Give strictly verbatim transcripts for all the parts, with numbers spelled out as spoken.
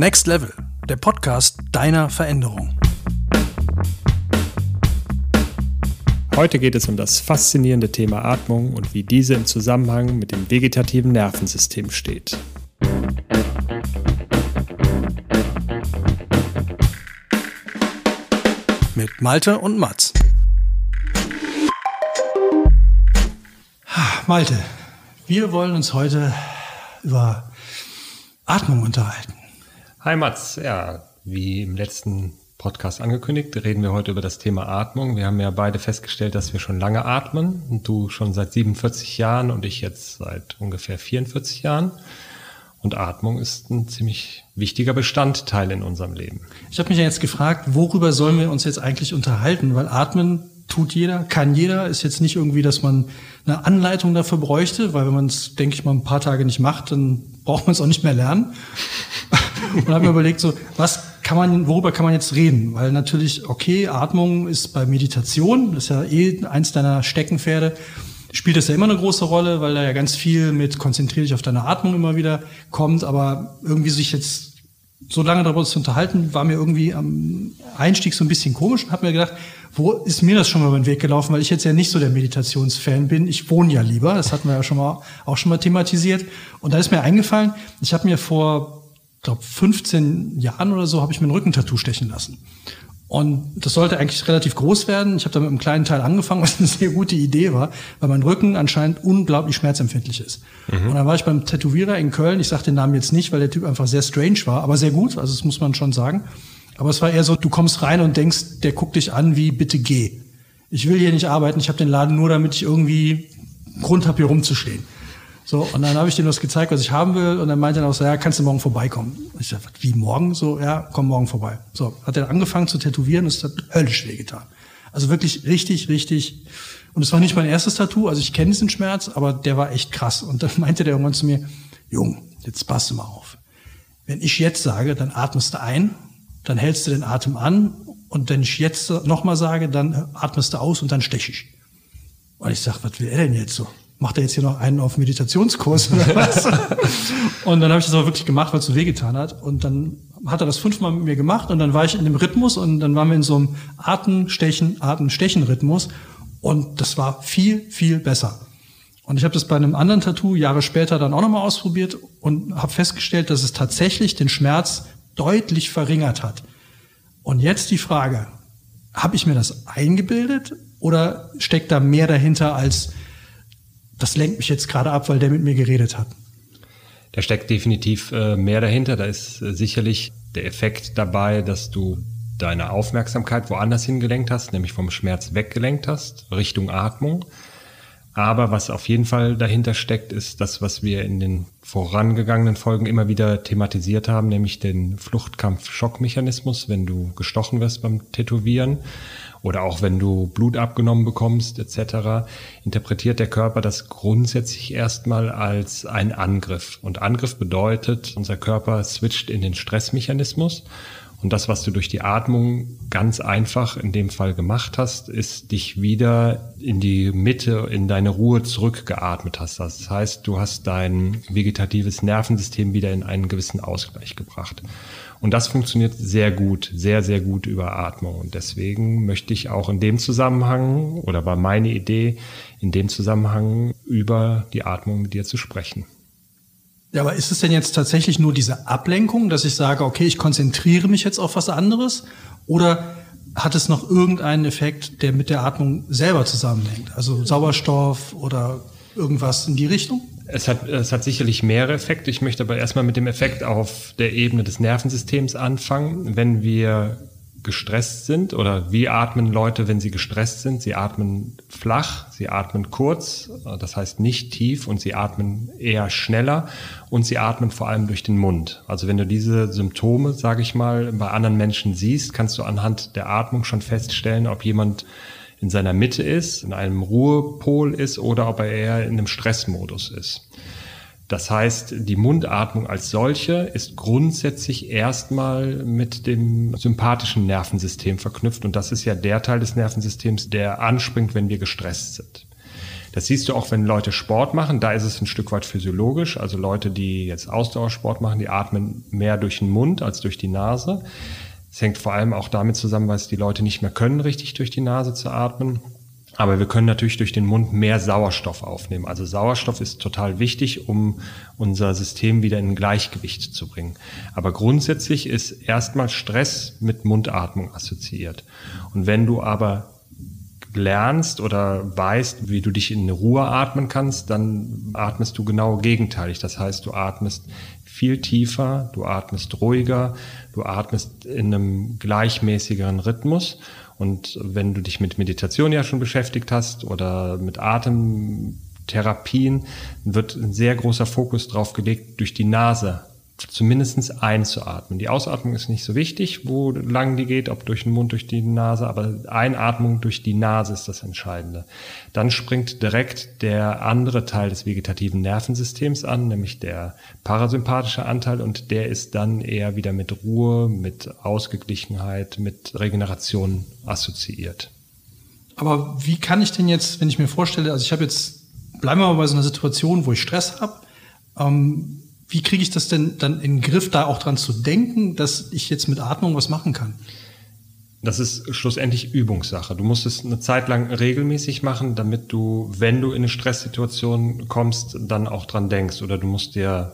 Next Level, der Podcast deiner Veränderung. Heute geht es um das faszinierende Thema Atmung und wie diese im Zusammenhang mit dem vegetativen Nervensystem steht. Mit Malte und Mats. Malte, wir wollen uns heute über Atmung unterhalten. Hi Mats, ja, wie im letzten Podcast angekündigt, reden wir heute über das Thema Atmung. Wir haben ja beide festgestellt, dass wir schon lange atmen. Und du schon seit siebenundvierzig Jahren und ich jetzt seit ungefähr vierundvierzig Jahren. Und Atmung ist ein ziemlich wichtiger Bestandteil in unserem Leben. Ich habe mich ja jetzt gefragt, worüber sollen wir uns jetzt eigentlich unterhalten? Weil Atmen tut jeder, kann jeder. Ist jetzt nicht irgendwie, dass man eine Anleitung dafür bräuchte, weil wenn man es, denke ich mal, ein paar Tage nicht macht, dann braucht man es auch nicht mehr lernen. Und habe mir überlegt, so, was kann man, worüber kann man jetzt reden? Weil natürlich, okay, Atmung ist bei Meditation, das ist ja eh eins deiner Steckenpferde, spielt das ja immer eine große Rolle, weil da ja ganz viel mit konzentrier dich auf deine Atmung immer wieder kommt, aber irgendwie sich jetzt so lange darüber zu unterhalten, war mir irgendwie am Einstieg so ein bisschen komisch und habe mir gedacht, wo ist mir das schon mal über den Weg gelaufen, weil ich jetzt ja nicht so der Meditationsfan bin. Ich wohne ja lieber, das hatten wir ja schon mal, auch schon mal thematisiert. Und da ist mir eingefallen, ich habe mir vor ich glaube, fünfzehn Jahren oder so habe ich mir ein Rückentattoo stechen lassen. Und das sollte eigentlich relativ groß werden. Ich habe da mit einem kleinen Teil angefangen, was eine sehr gute Idee war, weil mein Rücken anscheinend unglaublich schmerzempfindlich ist. Mhm. Und dann war ich beim Tätowierer in Köln. Ich sage den Namen jetzt nicht, weil der Typ einfach sehr strange war, aber sehr gut. Also das muss man schon sagen. Aber es war eher so, du kommst rein und denkst, der guckt dich an wie, bitte geh. Ich will hier nicht arbeiten. Ich habe den Laden nur, damit ich irgendwie Grund habe, hier rumzustehen. So, und dann habe ich denen das gezeigt, was ich haben will. Und dann meinte er auch so, ja, kannst du morgen vorbeikommen? Ich sage, wie, morgen? So, ja, komm morgen vorbei. So, hat er angefangen zu tätowieren und es hat höllisch wehgetan. Also wirklich richtig, richtig. Und es war nicht mein erstes Tattoo, also ich kenne diesen Schmerz, aber der war echt krass. Und dann meinte der irgendwann zu mir, Jung, jetzt passt du mal auf. Wenn ich jetzt sage, dann atmest du ein, dann hältst du den Atem an. Und wenn ich jetzt nochmal sage, dann atmest du aus und dann steche ich. Und ich sage, was will er denn jetzt so? Macht er jetzt hier noch einen auf Meditationskurs oder was? Und dann habe ich das aber wirklich gemacht, weil es so wehgetan hat. Und dann hat er das fünfmal mit mir gemacht und dann war ich in dem Rhythmus und dann waren wir in so einem Atemstechen, Atemstechen-Rhythmus. Und das war viel, viel besser. Und ich habe das bei einem anderen Tattoo Jahre später dann auch nochmal ausprobiert und habe festgestellt, dass es tatsächlich den Schmerz deutlich verringert hat. Und jetzt die Frage, habe ich mir das eingebildet oder steckt da mehr dahinter als... Das lenkt mich jetzt gerade ab, weil der mit mir geredet hat. Da steckt definitiv äh, mehr dahinter. Da ist äh, sicherlich der Effekt dabei, dass du deine Aufmerksamkeit woanders hingelenkt hast, nämlich vom Schmerz weggelenkt hast, Richtung Atmung. Aber was auf jeden Fall dahinter steckt, ist das, was wir in den vorangegangenen Folgen immer wieder thematisiert haben, nämlich den Fluchtkampf-Schockmechanismus, wenn du gestochen wirst beim Tätowieren oder auch wenn du Blut abgenommen bekommst et cetera, interpretiert der Körper das grundsätzlich erstmal als einen Angriff. Und Angriff bedeutet, unser Körper switcht in den Stressmechanismus. Und das, was du durch die Atmung ganz einfach in dem Fall gemacht hast, ist dich wieder in die Mitte, in deine Ruhe zurückgeatmet hast. Das heißt, du hast dein vegetatives Nervensystem wieder in einen gewissen Ausgleich gebracht. Und das funktioniert sehr gut, sehr, sehr gut über Atmung. Und deswegen möchte ich auch in dem Zusammenhang, oder war meine Idee, in dem Zusammenhang über die Atmung mit dir zu sprechen. Ja, aber ist es denn jetzt tatsächlich nur diese Ablenkung, dass ich sage, okay, ich konzentriere mich jetzt auf was anderes? Oder hat es noch irgendeinen Effekt, der mit der Atmung selber zusammenhängt? Also Sauerstoff oder irgendwas in die Richtung? Es hat, es hat sicherlich mehrere Effekte. Ich möchte aber erstmal mit dem Effekt auf der Ebene des Nervensystems anfangen. Wenn wir gestresst sind oder wie atmen Leute, wenn sie gestresst sind? Sie atmen flach, sie atmen kurz, das heißt nicht tief und sie atmen eher schneller und sie atmen vor allem durch den Mund. Also wenn du diese Symptome, sage ich mal, bei anderen Menschen siehst, kannst du anhand der Atmung schon feststellen, ob jemand in seiner Mitte ist, in einem Ruhepol ist oder ob er eher in einem Stressmodus ist. Das heißt, die Mundatmung als solche ist grundsätzlich erstmal mit dem sympathischen Nervensystem verknüpft. Und das ist ja der Teil des Nervensystems, der anspringt, wenn wir gestresst sind. Das siehst du auch, wenn Leute Sport machen, da ist es ein Stück weit physiologisch. Also Leute, die jetzt Ausdauersport machen, die atmen mehr durch den Mund als durch die Nase. Es hängt vor allem auch damit zusammen, weil es die Leute nicht mehr können, richtig durch die Nase zu atmen. Aber wir können natürlich durch den Mund mehr Sauerstoff aufnehmen. Also Sauerstoff ist total wichtig, um unser System wieder in Gleichgewicht zu bringen. Aber grundsätzlich ist erstmal Stress mit Mundatmung assoziiert. Und wenn du aber lernst oder weißt, wie du dich in Ruhe atmen kannst, dann atmest du genau gegenteilig. Das heißt, du atmest viel tiefer, du atmest ruhiger, du atmest in einem gleichmäßigeren Rhythmus. Und wenn du dich mit Meditation ja schon beschäftigt hast oder mit Atemtherapien, wird ein sehr großer Fokus drauf gelegt, durch die Nase zumindest einzuatmen. Die Ausatmung ist nicht so wichtig, wo lang die geht, ob durch den Mund, durch die Nase, aber Einatmung durch die Nase ist das Entscheidende. Dann springt direkt der andere Teil des vegetativen Nervensystems an, nämlich der parasympathische Anteil, und der ist dann eher wieder mit Ruhe, mit Ausgeglichenheit, mit Regeneration assoziiert. Aber wie kann ich denn jetzt, wenn ich mir vorstelle, also ich habe jetzt, bleiben wir mal bei so einer Situation, wo ich Stress habe, ähm, wie kriege ich das denn dann in den Griff, da auch dran zu denken, dass ich jetzt mit Atmung was machen kann? Das ist schlussendlich Übungssache. Du musst es eine Zeit lang regelmäßig machen, damit du, wenn du in eine Stresssituation kommst, dann auch dran denkst. Oder du musst dir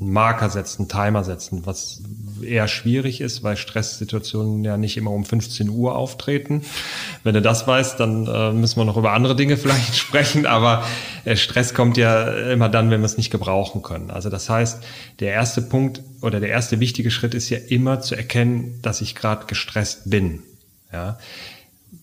einen Marker setzen, einen Timer setzen, was eher schwierig ist, weil Stresssituationen ja nicht immer um fünfzehn Uhr auftreten. Wenn du das weißt, dann äh, müssen wir noch über andere Dinge vielleicht sprechen, aber äh, Stress kommt ja immer dann, wenn wir es nicht gebrauchen können. Also das heißt, der erste Punkt oder der erste wichtige Schritt ist ja immer zu erkennen, dass ich gerade gestresst bin. Ja?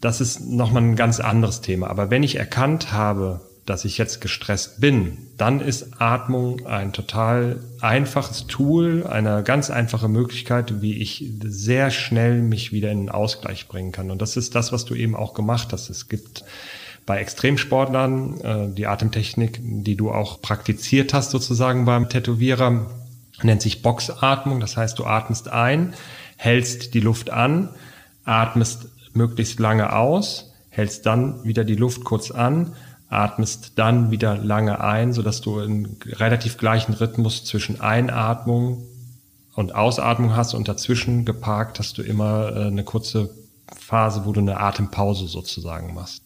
Das ist nochmal ein ganz anderes Thema. Aber wenn ich erkannt habe, dass ich jetzt gestresst bin, dann ist Atmung ein total einfaches Tool, eine ganz einfache Möglichkeit, wie ich sehr schnell mich wieder in den Ausgleich bringen kann. Und das ist das, was du eben auch gemacht hast. Es gibt bei Extremsportlern äh, die Atemtechnik, die du auch praktiziert hast sozusagen beim Tätowierer, nennt sich Boxatmung. Das heißt, du atmest ein, hältst die Luft an, atmest möglichst lange aus, hältst dann wieder die Luft kurz an, atmest dann wieder lange ein, sodass du einen relativ gleichen Rhythmus zwischen Einatmung und Ausatmung hast und dazwischen geparkt hast du immer eine kurze Phase, wo du eine Atempause sozusagen machst.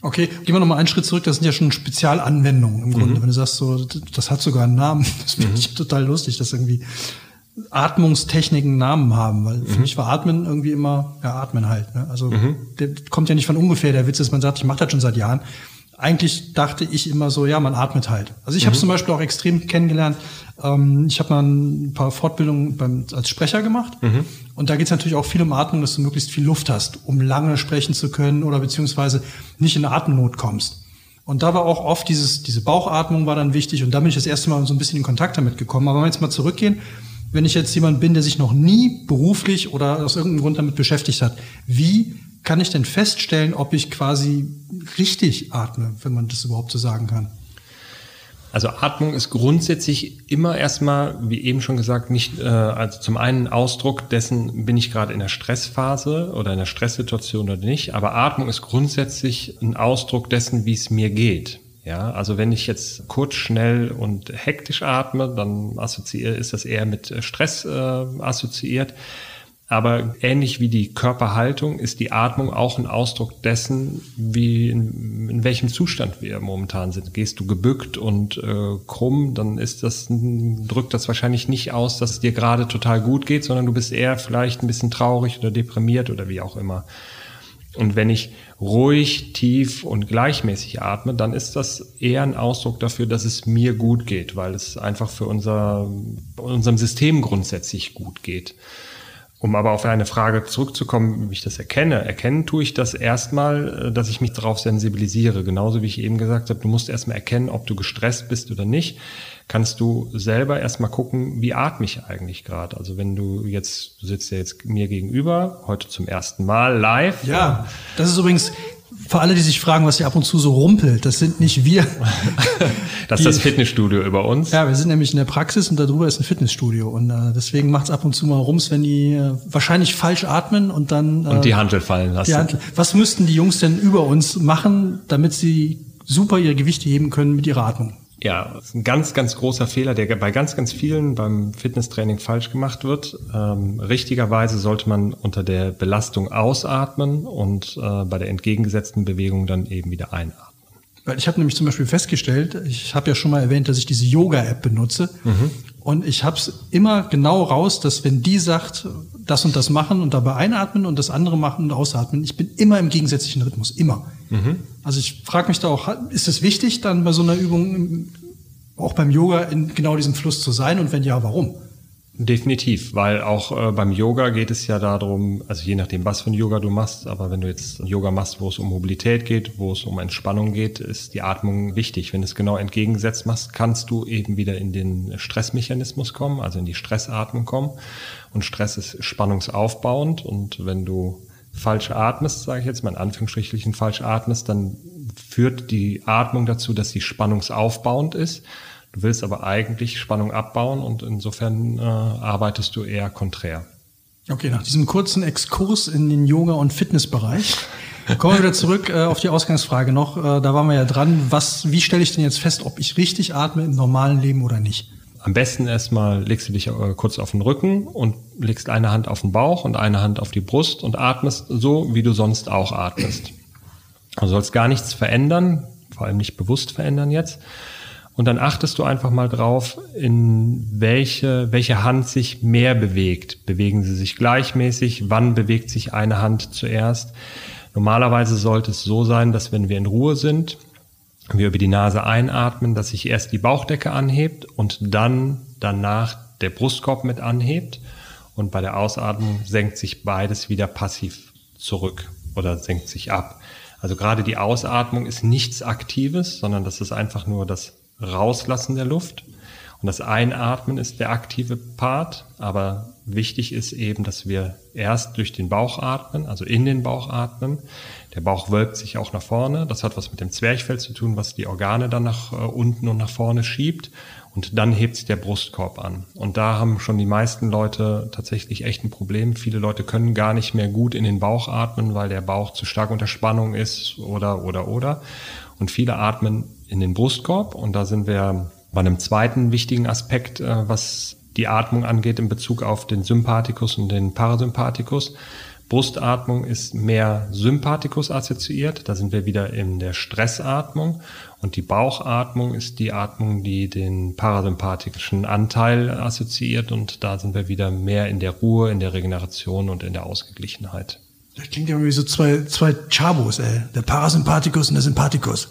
Okay, gehen wir nochmal einen Schritt zurück, das sind ja schon Spezialanwendungen im Grunde. Mhm. Wenn du sagst, so, das hat sogar einen Namen, das finde mhm. ich total lustig, dass irgendwie Atmungstechniken einen Namen haben, weil mhm. für mich war Atmen irgendwie immer, ja, Atmen halt. Ne? Also mhm. der kommt ja nicht von ungefähr, der Witz ist, man sagt, ich mache das schon seit Jahren. Eigentlich dachte ich immer so, ja, man atmet halt. Also ich mhm. habe zum Beispiel auch extrem kennengelernt. Ähm, ich habe mal ein paar Fortbildungen beim, als Sprecher gemacht. Mhm. Und da geht es natürlich auch viel um Atmung, dass du möglichst viel Luft hast, um lange sprechen zu können oder beziehungsweise nicht in Atemnot kommst. Und da war auch oft dieses, diese Bauchatmung war dann wichtig. Und da bin ich das erste Mal so ein bisschen in Kontakt damit gekommen. Aber wenn wir jetzt mal zurückgehen, wenn ich jetzt jemand bin, der sich noch nie beruflich oder aus irgendeinem Grund damit beschäftigt hat, wie kann ich denn feststellen, ob ich quasi richtig atme, wenn man das überhaupt so sagen kann? Also Atmung ist grundsätzlich immer erstmal, wie eben schon gesagt, nicht äh, also zum einen Ausdruck dessen, bin ich gerade in der Stressphase oder in der Stresssituation oder nicht, aber Atmung ist grundsätzlich ein Ausdruck dessen, wie es mir geht. Ja, also wenn ich jetzt kurz, schnell und hektisch atme, dann assoziiere, ist das eher mit Stress äh, assoziiert. Aber ähnlich wie die Körperhaltung ist die Atmung auch ein Ausdruck dessen, wie in, in welchem Zustand wir momentan sind. Gehst du gebückt und äh, krumm, dann ist das, drückt das wahrscheinlich nicht aus, dass es dir gerade total gut geht, sondern du bist eher vielleicht ein bisschen traurig oder deprimiert oder wie auch immer. Und wenn ich ruhig, tief und gleichmäßig atme, dann ist das eher ein Ausdruck dafür, dass es mir gut geht, weil es einfach für unser, unserem System grundsätzlich gut geht. Um aber auf eine Frage zurückzukommen, wie ich das erkenne. Erkennen tue ich das erstmal, dass ich mich darauf sensibilisiere. Genauso wie ich eben gesagt habe, du musst erstmal erkennen, ob du gestresst bist oder nicht. Kannst du selber erstmal gucken, wie atme ich eigentlich gerade? Also wenn du jetzt, du sitzt ja jetzt mir gegenüber, heute zum ersten Mal live. Ja, das ist übrigens... Für alle, die sich fragen, was hier ab und zu so rumpelt, das sind nicht wir. Das ist das Fitnessstudio über uns. Ja, wir sind nämlich in der Praxis und darüber ist ein Fitnessstudio. Und äh, deswegen macht es ab und zu mal Rums, wenn die äh, wahrscheinlich falsch atmen und dann... Äh, und die Hantel fallen lassen. Die Hantel. Was müssten die Jungs denn über uns machen, damit sie super ihre Gewichte heben können mit ihrer Atmung. Ja, das ist ein ganz, ganz großer Fehler, der bei ganz, ganz vielen beim Fitnesstraining falsch gemacht wird. Ähm, richtigerweise sollte man unter der Belastung ausatmen und äh, bei der entgegengesetzten Bewegung dann eben wieder einatmen. Weil ich habe nämlich zum Beispiel festgestellt, ich habe ja schon mal erwähnt, dass ich diese Yoga-App benutze. Mhm. Und ich habe es immer genau raus, dass wenn die sagt, das und das machen und dabei einatmen und das andere machen und ausatmen, ich bin immer im gegensätzlichen Rhythmus, immer. Mhm. Also ich frage mich da auch, ist es wichtig, dann bei so einer Übung auch beim Yoga in genau diesem Fluss zu sein? Und wenn ja, warum? Definitiv, weil auch äh, beim Yoga geht es ja darum, also je nachdem, was für ein Yoga du machst, aber wenn du jetzt Yoga machst, wo es um Mobilität geht, wo es um Entspannung geht, ist die Atmung wichtig. Wenn du es genau entgegengesetzt machst, kannst du eben wieder in den Stressmechanismus kommen, also in die Stressatmung kommen. Und Stress ist spannungsaufbauend und wenn du falsch atmest, sage ich jetzt mal in Anführungsstrichen falsch atmest, dann führt die Atmung dazu, dass sie spannungsaufbauend ist. Du willst aber eigentlich Spannung abbauen und insofern äh, arbeitest du eher konträr. Okay, nach diesem kurzen Exkurs in den Yoga- und Fitnessbereich kommen wir wieder zurück äh, auf die Ausgangsfrage noch. Äh, da waren wir ja dran. Was, wie stelle ich denn jetzt fest, ob ich richtig atme im normalen Leben oder nicht? Am besten erstmal legst du dich äh, kurz auf den Rücken und legst eine Hand auf den Bauch und eine Hand auf die Brust und atmest so, wie du sonst auch atmest. Du sollst gar nichts verändern, vor allem nicht bewusst verändern jetzt. Und dann achtest du einfach mal drauf, in welche, welche Hand sich mehr bewegt. Bewegen sie sich gleichmäßig? Wann bewegt sich eine Hand zuerst? Normalerweise sollte es so sein, dass wenn wir in Ruhe sind, wir über die Nase einatmen, dass sich erst die Bauchdecke anhebt und dann danach der Brustkorb mit anhebt. Und bei der Ausatmung senkt sich beides wieder passiv zurück oder senkt sich ab. Also gerade die Ausatmung ist nichts Aktives, sondern das ist einfach nur das Rauslassen der Luft und das Einatmen ist der aktive Part, aber wichtig ist eben, dass wir erst durch den Bauch atmen, also in den Bauch atmen. Der Bauch wölbt sich auch nach vorne, das hat was mit dem Zwerchfell zu tun, was die Organe dann nach unten und nach vorne schiebt und dann hebt sich der Brustkorb an. Und da haben schon die meisten Leute tatsächlich echt ein Problem. Viele Leute können gar nicht mehr gut in den Bauch atmen, weil der Bauch zu stark unter Spannung ist oder, oder, oder. Und viele atmen in den Brustkorb und da sind wir bei einem zweiten wichtigen Aspekt, was die Atmung angeht in Bezug auf den Sympathikus und den Parasympathikus. Brustatmung ist mehr Sympathikus assoziiert, da sind wir wieder in der Stressatmung und die Bauchatmung ist die Atmung, die den parasympathischen Anteil assoziiert und da sind wir wieder mehr in der Ruhe, in der Regeneration und in der Ausgeglichenheit. Das klingt ja irgendwie so zwei, zwei Chabos, ey. Der Parasympathikus und der Sympathikus.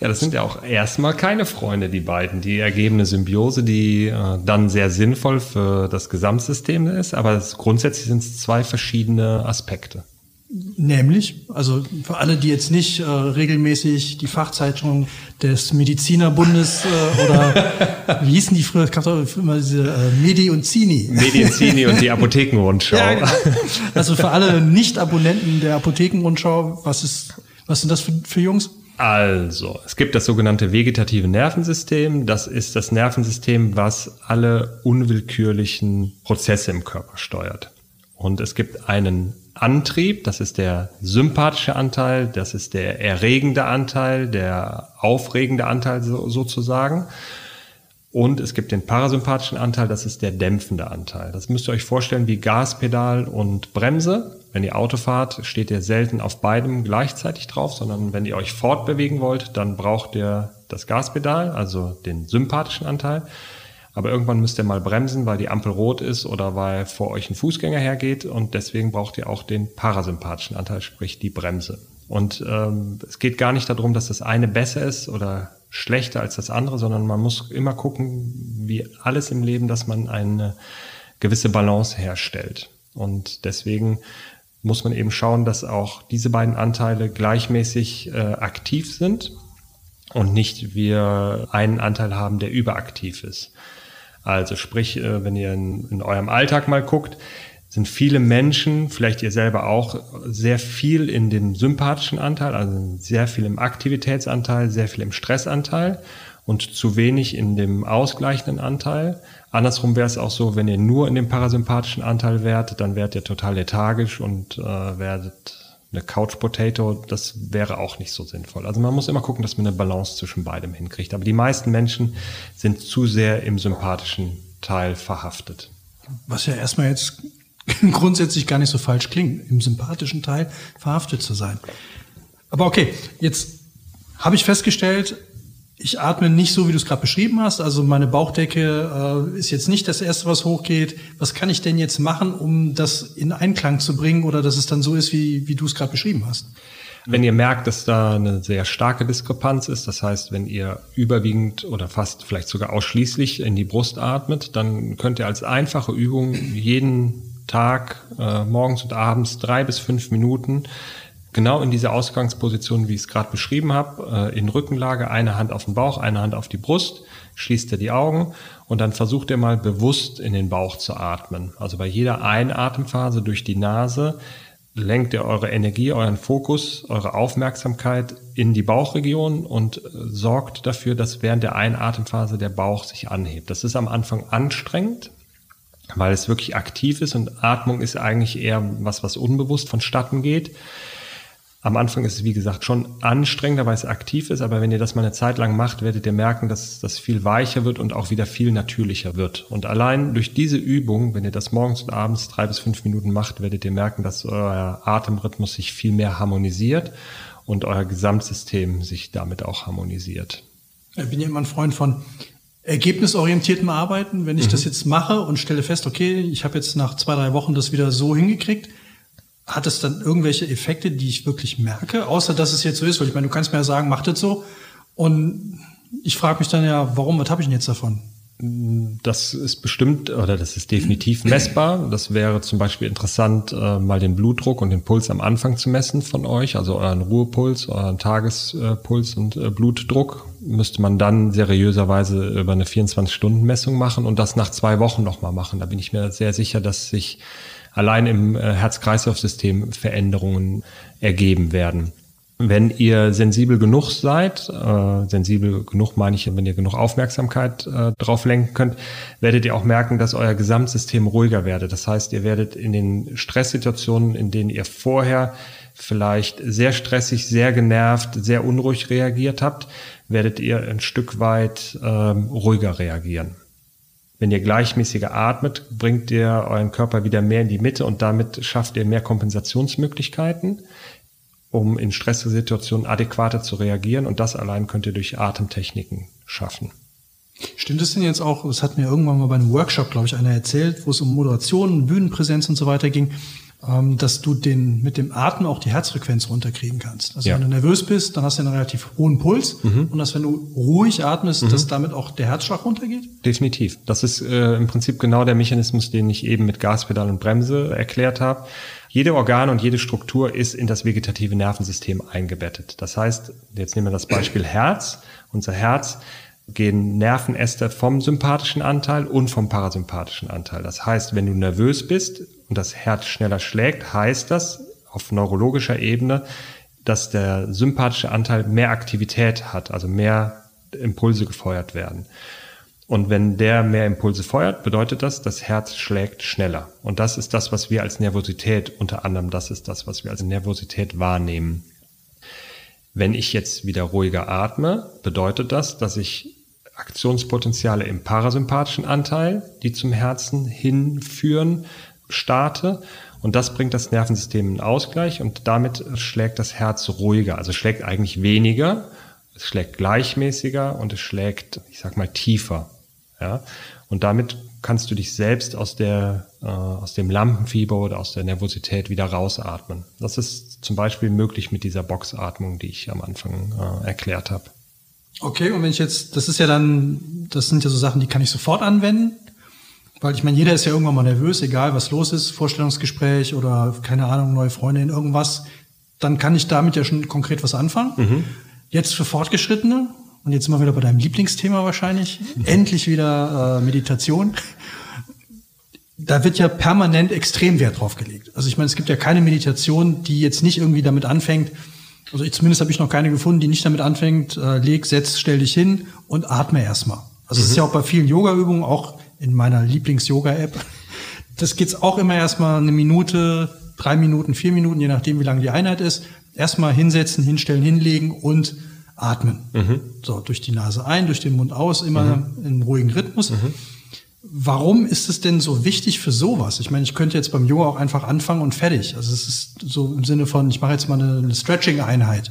Ja, das sind ja auch erstmal keine Freunde, die beiden. Die ergebene Symbiose, die äh, dann sehr sinnvoll für das Gesamtsystem ist, aber das, grundsätzlich sind es zwei verschiedene Aspekte. Nämlich, also für alle, die jetzt nicht äh, regelmäßig die Fachzeitung des Medizinerbundes äh, oder wie hießen die früher, es gab doch immer diese äh, Medi und Zini. Medi und Zini und die Apothekenrundschau. Ja, genau. Also für alle Nicht-Abonnenten der Apothekenrundschau, was ist, was sind das für, für Jungs? Also, es gibt das sogenannte vegetative Nervensystem. Das ist das Nervensystem, was alle unwillkürlichen Prozesse im Körper steuert. Und es gibt einen Antrieb, das ist der sympathische Anteil, das ist der erregende Anteil, der aufregende Anteil so, sozusagen. Und es gibt den parasympathischen Anteil, das ist der dämpfende Anteil. Das müsst ihr euch vorstellen wie Gaspedal und Bremse. Wenn ihr Auto fahrt, steht ihr selten auf beidem gleichzeitig drauf, sondern wenn ihr euch fortbewegen wollt, dann braucht ihr das Gaspedal, also den sympathischen Anteil. Aber irgendwann müsst ihr mal bremsen, weil die Ampel rot ist oder weil vor euch ein Fußgänger hergeht. Und deswegen braucht ihr auch den parasympathischen Anteil, sprich die Bremse. Und ähm, es geht gar nicht darum, dass das eine besser ist oder schlechter als das andere, sondern man muss immer gucken, wie alles im Leben, dass man eine gewisse Balance herstellt. Und deswegen muss man eben schauen, dass auch diese beiden Anteile gleichmäßig äh, aktiv sind und nicht wir einen Anteil haben, der überaktiv ist. Also sprich, äh, wenn ihr in, in eurem Alltag mal guckt, sind viele Menschen, vielleicht ihr selber auch, sehr viel in dem sympathischen Anteil, also sehr viel im Aktivitätsanteil, sehr viel im Stressanteil und zu wenig in dem ausgleichenden Anteil. Andersrum wäre es auch so, wenn ihr nur in dem parasympathischen Anteil wärt, dann wärt ihr total lethargisch und äh, werdet eine Couch Potato, das wäre auch nicht so sinnvoll. Also man muss immer gucken, dass man eine Balance zwischen beidem hinkriegt. Aber die meisten Menschen sind zu sehr im sympathischen Teil verhaftet. Was ja erstmal jetzt grundsätzlich gar nicht so falsch klingt, im sympathischen Teil verhaftet zu sein. Aber okay, jetzt habe ich festgestellt, ich atme nicht so, wie du es gerade beschrieben hast. Also meine Bauchdecke äh, ist jetzt nicht das Erste, was hochgeht. Was kann ich denn jetzt machen, um das in Einklang zu bringen oder dass es dann so ist, wie, wie du es gerade beschrieben hast? Wenn ihr merkt, dass da eine sehr starke Diskrepanz ist, das heißt, wenn ihr überwiegend oder fast vielleicht sogar ausschließlich in die Brust atmet, dann könnt ihr als einfache Übung jeden Tag, äh, morgens und abends, drei bis fünf Minuten genau in dieser Ausgangsposition, wie ich es gerade beschrieben habe, in Rückenlage, eine Hand auf den Bauch, eine Hand auf die Brust, schließt ihr die Augen und dann versucht ihr mal bewusst in den Bauch zu atmen. Also bei jeder Einatemphase durch die Nase lenkt ihr eure Energie, euren Fokus, eure Aufmerksamkeit in die Bauchregion und sorgt dafür, dass während der Einatemphase der Bauch sich anhebt. Das ist am Anfang anstrengend, weil es wirklich aktiv ist und Atmung ist eigentlich eher was, was unbewusst vonstatten geht. Am Anfang ist es, wie gesagt, schon anstrengender, weil es aktiv ist. Aber wenn ihr das mal eine Zeit lang macht, werdet ihr merken, dass das viel weicher wird und auch wieder viel natürlicher wird. Und allein durch diese Übung, wenn ihr das morgens und abends drei bis fünf Minuten macht, werdet ihr merken, dass euer Atemrhythmus sich viel mehr harmonisiert und euer Gesamtsystem sich damit auch harmonisiert. Ich bin ja immer ein Freund von ergebnisorientiertem Arbeiten. Wenn ich mhm. das jetzt mache und stelle fest, okay, ich habe jetzt nach zwei, drei Wochen das wieder so hingekriegt, hat es dann irgendwelche Effekte, die ich wirklich merke, außer dass es jetzt so ist? Weil ich meine, du kannst mir ja sagen, mach das so. Und ich frage mich dann ja, warum, was habe ich denn jetzt davon? Das ist bestimmt oder das ist definitiv messbar. Das wäre zum Beispiel interessant, mal den Blutdruck und den Puls am Anfang zu messen von euch, also euren Ruhepuls, euren Tagespuls und Blutdruck. Müsste man dann seriöserweise über eine vierundzwanzig-Stunden-Messung machen und das nach zwei Wochen nochmal machen. Da bin ich mir sehr sicher, dass sich allein im Herz-Kreislauf-System Veränderungen ergeben werden. Wenn ihr sensibel genug seid, äh, sensibel genug meine ich, wenn ihr genug Aufmerksamkeit äh, drauf lenken könnt, werdet ihr auch merken, dass euer Gesamtsystem ruhiger werdet. Das heißt, ihr werdet in den Stresssituationen, in denen ihr vorher vielleicht sehr stressig, sehr genervt, sehr unruhig reagiert habt, werdet ihr ein Stück weit äh, ruhiger reagieren. Wenn ihr gleichmäßiger atmet, bringt ihr euren Körper wieder mehr in die Mitte und damit schafft ihr mehr Kompensationsmöglichkeiten, um in Stresssituationen adäquater zu reagieren. Und das allein könnt ihr durch Atemtechniken schaffen. Stimmt es denn jetzt auch, das hat mir irgendwann mal bei einem Workshop, glaube ich, einer erzählt, wo es um Moderation, Bühnenpräsenz und so weiter ging, dass du den mit dem Atmen auch die Herzfrequenz runterkriegen kannst. Also ja. Wenn du nervös bist, dann hast du einen relativ hohen Puls mhm. und dass, wenn du ruhig atmest, mhm. dass damit auch der Herzschlag runtergeht? Definitiv. Das ist äh, im Prinzip genau der Mechanismus, den ich eben mit Gaspedal und Bremse erklärt habe. Jede Organ und jede Struktur ist in das vegetative Nervensystem eingebettet. Das heißt, jetzt nehmen wir das Beispiel Herz. Unser Herz gehen Nervenäste vom sympathischen Anteil und vom parasympathischen Anteil. Das heißt, wenn du nervös bist und das Herz schneller schlägt, heißt das auf neurologischer Ebene, dass der sympathische Anteil mehr Aktivität hat, also mehr Impulse gefeuert werden. Und wenn der mehr Impulse feuert, bedeutet das, das Herz schlägt schneller. Und das ist das, was wir als Nervosität, unter anderem das ist das, was wir als Nervosität wahrnehmen. Wenn ich jetzt wieder ruhiger atme, bedeutet das, dass ich Aktionspotenziale im parasympathischen Anteil, die zum Herzen hinführen, starte. Und das bringt das Nervensystem in Ausgleich und damit schlägt das Herz ruhiger. Also schlägt eigentlich weniger, es schlägt gleichmäßiger und es schlägt, ich sag mal, tiefer. Ja? Und damit kannst du dich selbst aus der, äh, aus dem Lampenfieber oder aus der Nervosität wieder rausatmen. Das ist zum Beispiel möglich mit dieser Boxatmung, die ich am Anfang äh, erklärt habe. Okay, und wenn ich jetzt, das ist ja dann, das sind ja so Sachen, die kann ich sofort anwenden, weil ich meine, jeder ist ja irgendwann mal nervös, egal was los ist, Vorstellungsgespräch oder keine Ahnung, neue Freundin, irgendwas, dann kann ich damit ja schon konkret was anfangen. Mhm. Jetzt für Fortgeschrittene. Und jetzt sind wir wieder bei deinem Lieblingsthema wahrscheinlich. Mhm. Endlich wieder äh, Meditation. Da wird ja permanent extrem Wert drauf gelegt. Also ich meine, es gibt ja keine Meditation, die jetzt nicht irgendwie damit anfängt, also ich, zumindest habe ich noch keine gefunden, die nicht damit anfängt, äh, leg, setz, stell dich hin und atme erstmal. Also es mhm. ist ja auch bei vielen Yoga-Übungen, auch in meiner Lieblings-Yoga-App, das geht's auch immer erstmal eine Minute, drei Minuten, vier Minuten, je nachdem, wie lang die Einheit ist, erstmal hinsetzen, hinstellen, hinlegen und atmen. Mhm. So, durch die Nase ein, durch den Mund aus, immer mhm. in ruhigen Rhythmus. Mhm. Warum ist es denn so wichtig für sowas? Ich meine, ich könnte jetzt beim Yoga auch einfach anfangen und fertig. Also es ist so im Sinne von, ich mache jetzt mal eine, eine Stretching-Einheit.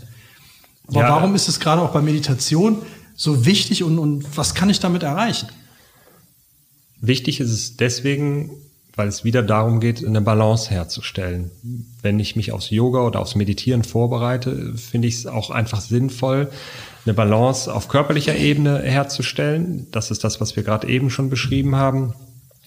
Aber ja, warum ist es gerade auch bei Meditation so wichtig und, und was kann ich damit erreichen? Wichtig ist es deswegen, weil es wieder darum geht, eine Balance herzustellen. Wenn ich mich aufs Yoga oder aufs Meditieren vorbereite, finde ich es auch einfach sinnvoll, eine Balance auf körperlicher Ebene herzustellen. Das ist das, was wir gerade eben schon beschrieben haben.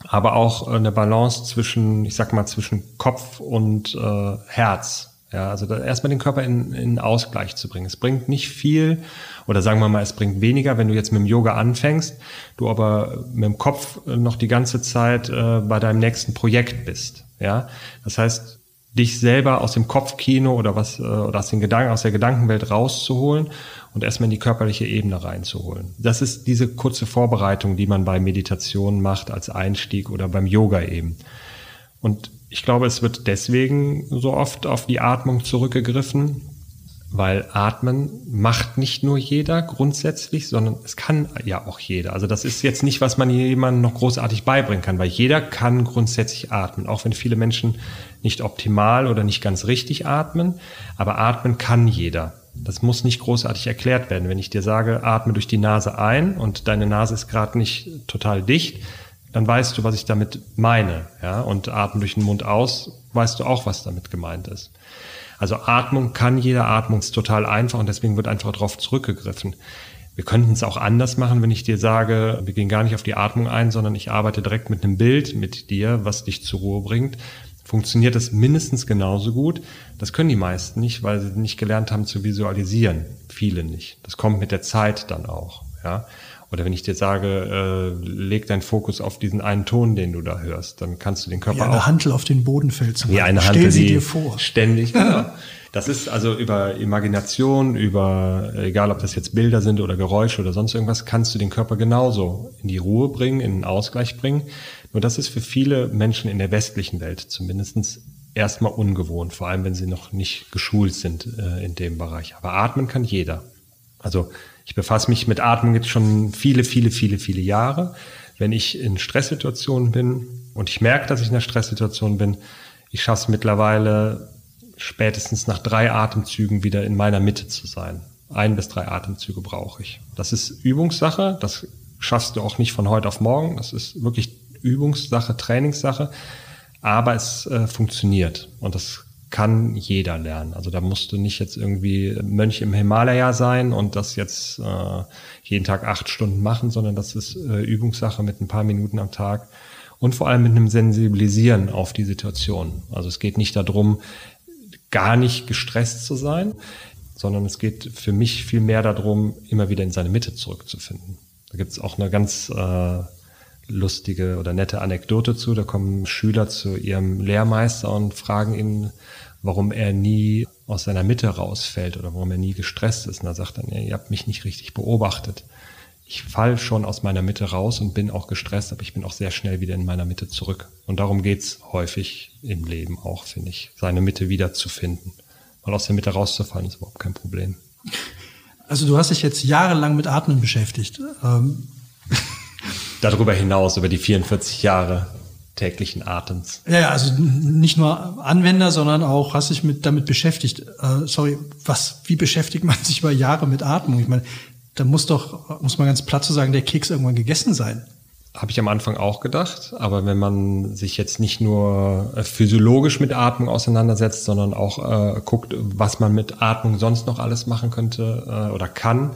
Aber auch eine Balance zwischen, ich sag mal, zwischen Kopf und äh, Herz. Ja, also erstmal den Körper in, in Ausgleich zu bringen. Es bringt nicht viel, oder sagen wir mal, es bringt weniger, wenn du jetzt mit dem Yoga anfängst, du aber mit dem Kopf noch die ganze Zeit äh, bei deinem nächsten Projekt bist. Ja, das heißt, dich selber aus dem Kopfkino oder was äh, oder aus den Gedanken, aus der Gedankenwelt rauszuholen und erstmal in die körperliche Ebene reinzuholen. Das ist diese kurze Vorbereitung, die man bei Meditationen macht als Einstieg oder beim Yoga eben. Und ich glaube, es wird deswegen so oft auf die Atmung zurückgegriffen, weil Atmen macht nicht nur jeder grundsätzlich, sondern es kann ja auch jeder. Also das ist jetzt nicht, was man jemandem noch großartig beibringen kann, weil jeder kann grundsätzlich atmen, auch wenn viele Menschen nicht optimal oder nicht ganz richtig atmen. Aber atmen kann jeder. Das muss nicht großartig erklärt werden. Wenn ich dir sage, atme durch die Nase ein und deine Nase ist gerade nicht total dicht, dann weißt du, was ich damit meine. Ja? Und atmen durch den Mund aus, weißt du auch, was damit gemeint ist. Also Atmung kann jeder, Atmung ist total einfach und deswegen wird einfach darauf zurückgegriffen. Wir könnten es auch anders machen, wenn ich dir sage, wir gehen gar nicht auf die Atmung ein, sondern ich arbeite direkt mit einem Bild mit dir, was dich zur Ruhe bringt. Funktioniert das mindestens genauso gut? Das können die meisten nicht, weil sie nicht gelernt haben zu visualisieren. Viele nicht. Das kommt mit der Zeit dann auch, ja. Oder wenn ich dir sage, äh, leg deinen Fokus auf diesen einen Ton, den du da hörst, dann kannst du den Körper auch... Wie eine Hantel auf den Boden fällt zum Beispiel. Wie eine Hantel, stell sie dir vor. Ständig, genau. Das ist also über Imagination, über, egal ob das jetzt Bilder sind oder Geräusche oder sonst irgendwas, kannst du den Körper genauso in die Ruhe bringen, in den Ausgleich bringen. Nur das ist für viele Menschen in der westlichen Welt zumindest erstmal ungewohnt, vor allem wenn sie noch nicht geschult sind äh, in dem Bereich. Aber atmen kann jeder. Also... Ich befasse mich mit Atmung jetzt schon viele, viele, viele, viele Jahre. Wenn ich in Stresssituationen bin und ich merke, dass ich in einer Stresssituation bin, ich schaffe es mittlerweile spätestens nach drei Atemzügen wieder in meiner Mitte zu sein. Ein bis drei Atemzüge brauche ich. Das ist Übungssache, das schaffst du auch nicht von heute auf morgen. Das ist wirklich Übungssache, Trainingssache, aber es äh, funktioniert und das kann jeder lernen. Also da musst du nicht jetzt irgendwie Mönch im Himalaya sein und das jetzt äh, jeden Tag acht Stunden machen, sondern das ist äh, Übungssache mit ein paar Minuten am Tag und vor allem mit einem Sensibilisieren auf die Situation. Also es geht nicht darum, gar nicht gestresst zu sein, sondern es geht für mich viel mehr darum, immer wieder in seine Mitte zurückzufinden. Da gibt es auch eine ganz äh, lustige oder nette Anekdote zu. Da kommen Schüler zu ihrem Lehrmeister und fragen ihn, warum er nie aus seiner Mitte rausfällt oder warum er nie gestresst ist. Und er sagt dann, ihr habt mich nicht richtig beobachtet. Ich falle schon aus meiner Mitte raus und bin auch gestresst, aber ich bin auch sehr schnell wieder in meiner Mitte zurück. Und darum geht's häufig im Leben auch, finde ich, seine Mitte wiederzufinden. Weil aus der Mitte rauszufallen ist überhaupt kein Problem. Also du hast dich jetzt jahrelang mit Atmen beschäftigt. Ähm Darüber hinaus, über die vierundvierzig Jahre täglichen Atems. Ja, ja, also nicht nur Anwender, sondern auch hast dich mit, damit beschäftigt. Äh, sorry, was, wie beschäftigt man sich über Jahre mit Atmung? Ich meine, da muss doch, muss man ganz platt zu sagen, der Keks irgendwann gegessen sein. Habe ich am Anfang auch gedacht, aber wenn man sich jetzt nicht nur physiologisch mit Atmung auseinandersetzt, sondern auch äh, guckt, was man mit Atmung sonst noch alles machen könnte äh, oder kann,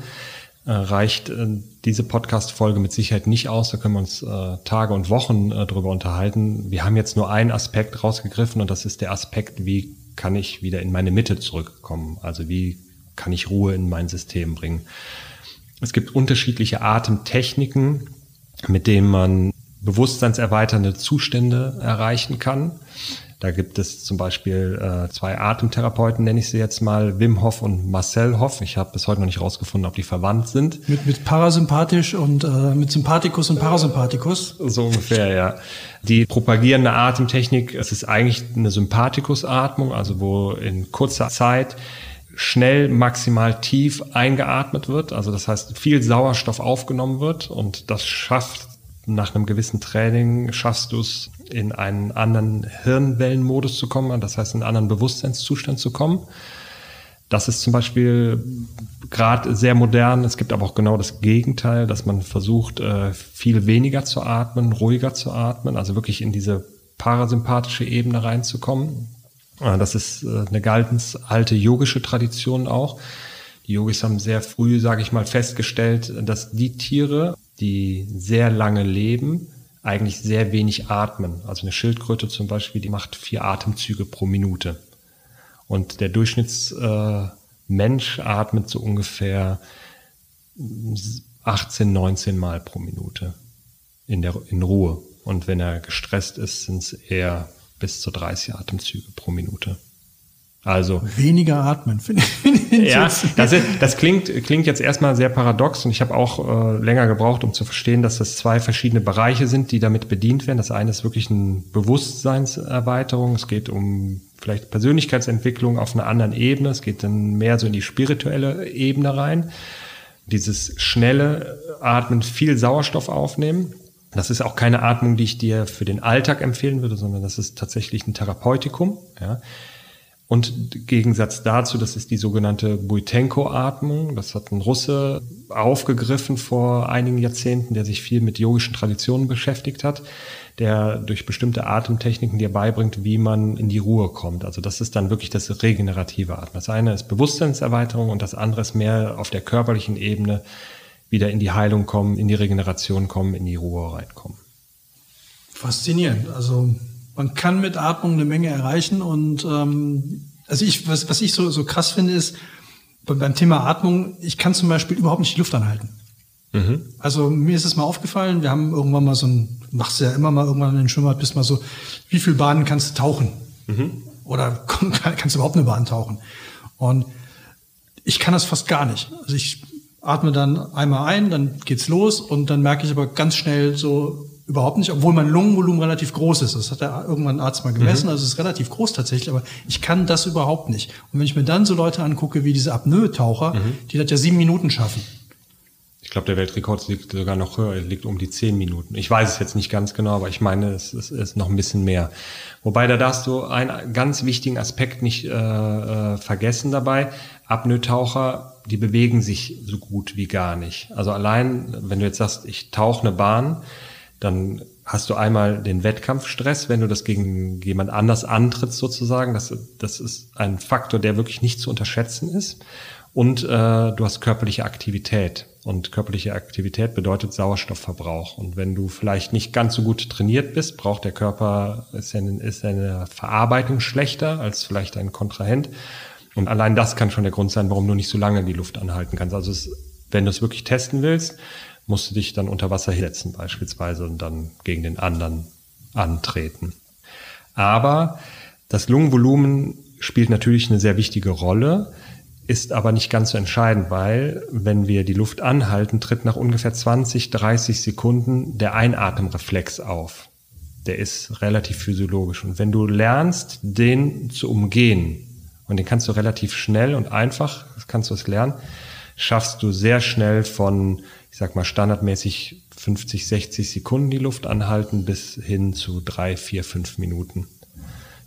reicht äh, diese Podcast-Folge mit Sicherheit nicht aus. Da können wir uns äh, Tage und Wochen äh, drüber unterhalten. Wir haben jetzt nur einen Aspekt rausgegriffen und das ist der Aspekt, wie kann ich wieder in meine Mitte zurückkommen? Also wie kann ich Ruhe in mein System bringen? Es gibt unterschiedliche Atemtechniken, mit denen man bewusstseinserweiternde Zustände erreichen kann. Da gibt es zum Beispiel äh, zwei Atemtherapeuten, nenne ich sie jetzt mal, Wim Hof und Marcel Hof. Ich habe bis heute noch nicht rausgefunden, ob die verwandt sind. Mit, mit parasympathisch und äh, mit Sympathikus und Parasympathikus? So ungefähr, ja. Die propagieren eine Atemtechnik. Es ist eigentlich eine Sympathikus-Atmung, also wo in kurzer Zeit schnell maximal tief eingeatmet wird. Also das heißt, viel Sauerstoff aufgenommen wird und das schafft nach einem gewissen Training schaffst du es, in einen anderen Hirnwellenmodus zu kommen, das heißt, in einen anderen Bewusstseinszustand zu kommen. Das ist zum Beispiel gerade sehr modern. Es gibt aber auch genau das Gegenteil, dass man versucht, viel weniger zu atmen, ruhiger zu atmen, also wirklich in diese parasympathische Ebene reinzukommen. Das ist eine ganz alte yogische Tradition auch. Die Yogis haben sehr früh, sage ich mal, festgestellt, dass die Tiere, die sehr lange leben, eigentlich sehr wenig atmen. Also eine Schildkröte zum Beispiel, die macht vier Atemzüge pro Minute. Und der Durchschnittsmensch äh, atmet so ungefähr achtzehn, neunzehn Mal pro Minute in, der, in Ruhe. Und wenn er gestresst ist, sind es eher bis zu dreißig Atemzüge pro Minute. Also weniger atmen, finde ich. Ja, das, ist, das klingt, klingt jetzt erstmal sehr paradox und ich habe auch äh, länger gebraucht, um zu verstehen, dass das zwei verschiedene Bereiche sind, die damit bedient werden. Das eine ist wirklich eine Bewusstseinserweiterung. Es geht um vielleicht Persönlichkeitsentwicklung auf einer anderen Ebene. Es geht dann mehr so in die spirituelle Ebene rein. Dieses schnelle Atmen, viel Sauerstoff aufnehmen. Das ist auch keine Atmung, die ich dir für den Alltag empfehlen würde, sondern das ist tatsächlich ein Therapeutikum, ja. Und im Gegensatz dazu, das ist die sogenannte Buteyko-Atmung. Das hat ein Russe aufgegriffen vor einigen Jahrzehnten, der sich viel mit yogischen Traditionen beschäftigt hat, der durch bestimmte Atemtechniken dir beibringt, wie man in die Ruhe kommt. Also das ist dann wirklich das regenerative Atmen. Das eine ist Bewusstseinserweiterung und das andere ist mehr auf der körperlichen Ebene wieder in die Heilung kommen, in die Regeneration kommen, in die Ruhe reinkommen. Faszinierend. Also man kann mit Atmung eine Menge erreichen und ähm, also ich was was ich so so krass finde ist beim Thema Atmung, ich kann zum Beispiel überhaupt nicht die Luft anhalten. Mhm. Also mir ist es mal aufgefallen, wir haben irgendwann mal so ein, machst du ja immer mal irgendwann in den Schwimmbad, bist mal so, wie viel Bahnen kannst du tauchen? Mhm. Oder komm, kann, kannst du überhaupt eine Bahn tauchen? Und ich kann das fast gar nicht. Also ich atme dann einmal ein, dann geht's los und dann merke ich aber ganz schnell so, überhaupt nicht, obwohl mein Lungenvolumen relativ groß ist. Das hat ja irgendwann ein Arzt mal gemessen, mhm. Also es ist relativ groß tatsächlich, aber ich kann das überhaupt nicht. Und wenn ich mir dann so Leute angucke, wie diese Apnoe-Taucher, mhm. die das ja sieben Minuten schaffen. Ich glaube, der Weltrekord liegt sogar noch höher, liegt um die zehn Minuten. Ich weiß es jetzt nicht ganz genau, aber ich meine, es ist, ist noch ein bisschen mehr. Wobei, da darfst du einen ganz wichtigen Aspekt nicht äh, vergessen dabei. Apnoe-Taucher, die bewegen sich so gut wie gar nicht. Also allein, wenn du jetzt sagst, ich tauche eine Bahn, dann hast du einmal den Wettkampfstress, wenn du das gegen jemand anders antrittst sozusagen. Das, das ist ein Faktor, der wirklich nicht zu unterschätzen ist. Und äh, du hast körperliche Aktivität. Und körperliche Aktivität bedeutet Sauerstoffverbrauch. Und wenn du vielleicht nicht ganz so gut trainiert bist, braucht der Körper, ist seine, ist seine Verarbeitung schlechter als vielleicht ein Kontrahent. Und allein das kann schon der Grund sein, warum du nicht so lange die Luft anhalten kannst. Also es, wenn du es wirklich testen willst, musst du dich dann unter Wasser hinsetzen beispielsweise und dann gegen den anderen antreten. Aber das Lungenvolumen spielt natürlich eine sehr wichtige Rolle, ist aber nicht ganz so entscheidend, weil wenn wir die Luft anhalten, tritt nach ungefähr zwanzig, dreißig Sekunden der Einatemreflex auf. Der ist relativ physiologisch. Und wenn du lernst, den zu umgehen, und den kannst du relativ schnell und einfach, kannst du es lernen, schaffst du sehr schnell von, ich sag mal, standardmäßig fünfzig, sechzig Sekunden die Luft anhalten bis hin zu drei, vier, fünf Minuten.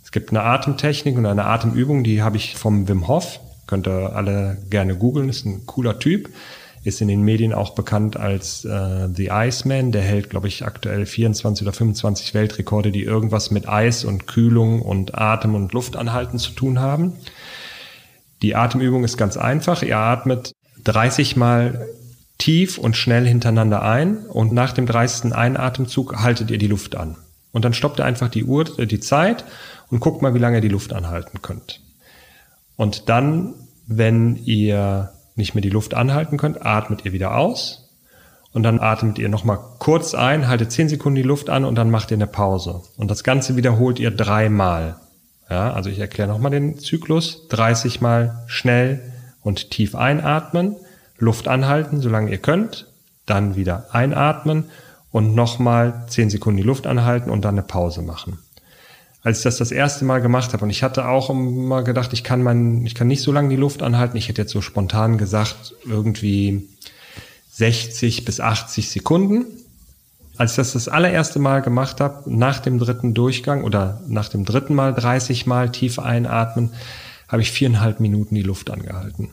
Es gibt eine Atemtechnik und eine Atemübung, die habe ich vom Wim Hof. Könnt ihr alle gerne googeln, ist ein cooler Typ. Ist in den Medien auch bekannt als äh, The Iceman. Der hält, glaube ich, aktuell vierundzwanzig oder fünfundzwanzig Weltrekorde, die irgendwas mit Eis und Kühlung und Atem und Luftanhalten zu tun haben. Die Atemübung ist ganz einfach. Ihr atmet dreißig Mal tief und schnell hintereinander ein und nach dem dreißigsten Einatemzug haltet ihr die Luft an. Und dann stoppt ihr einfach die Uhr, die Zeit und guckt mal, wie lange ihr die Luft anhalten könnt. Und dann, wenn ihr nicht mehr die Luft anhalten könnt, atmet ihr wieder aus Und dann atmet ihr nochmal kurz ein, haltet zehn Sekunden die Luft an und dann macht ihr eine Pause. Und das Ganze wiederholt ihr dreimal. Ja, also ich erkläre nochmal den Zyklus. dreißig Mal schnell und tief einatmen, Luft anhalten, solange ihr könnt, dann wieder einatmen und nochmal zehn Sekunden die Luft anhalten und dann eine Pause machen. Als ich das das erste Mal gemacht habe, und ich hatte auch immer gedacht, ich kann, mein, ich kann nicht so lange die Luft anhalten, ich hätte jetzt so spontan gesagt, irgendwie sechzig bis achtzig Sekunden. Als ich das das allererste Mal gemacht habe, nach dem dritten Durchgang oder nach dem dritten Mal dreißig Mal tief einatmen, habe ich viereinhalb Minuten die Luft angehalten.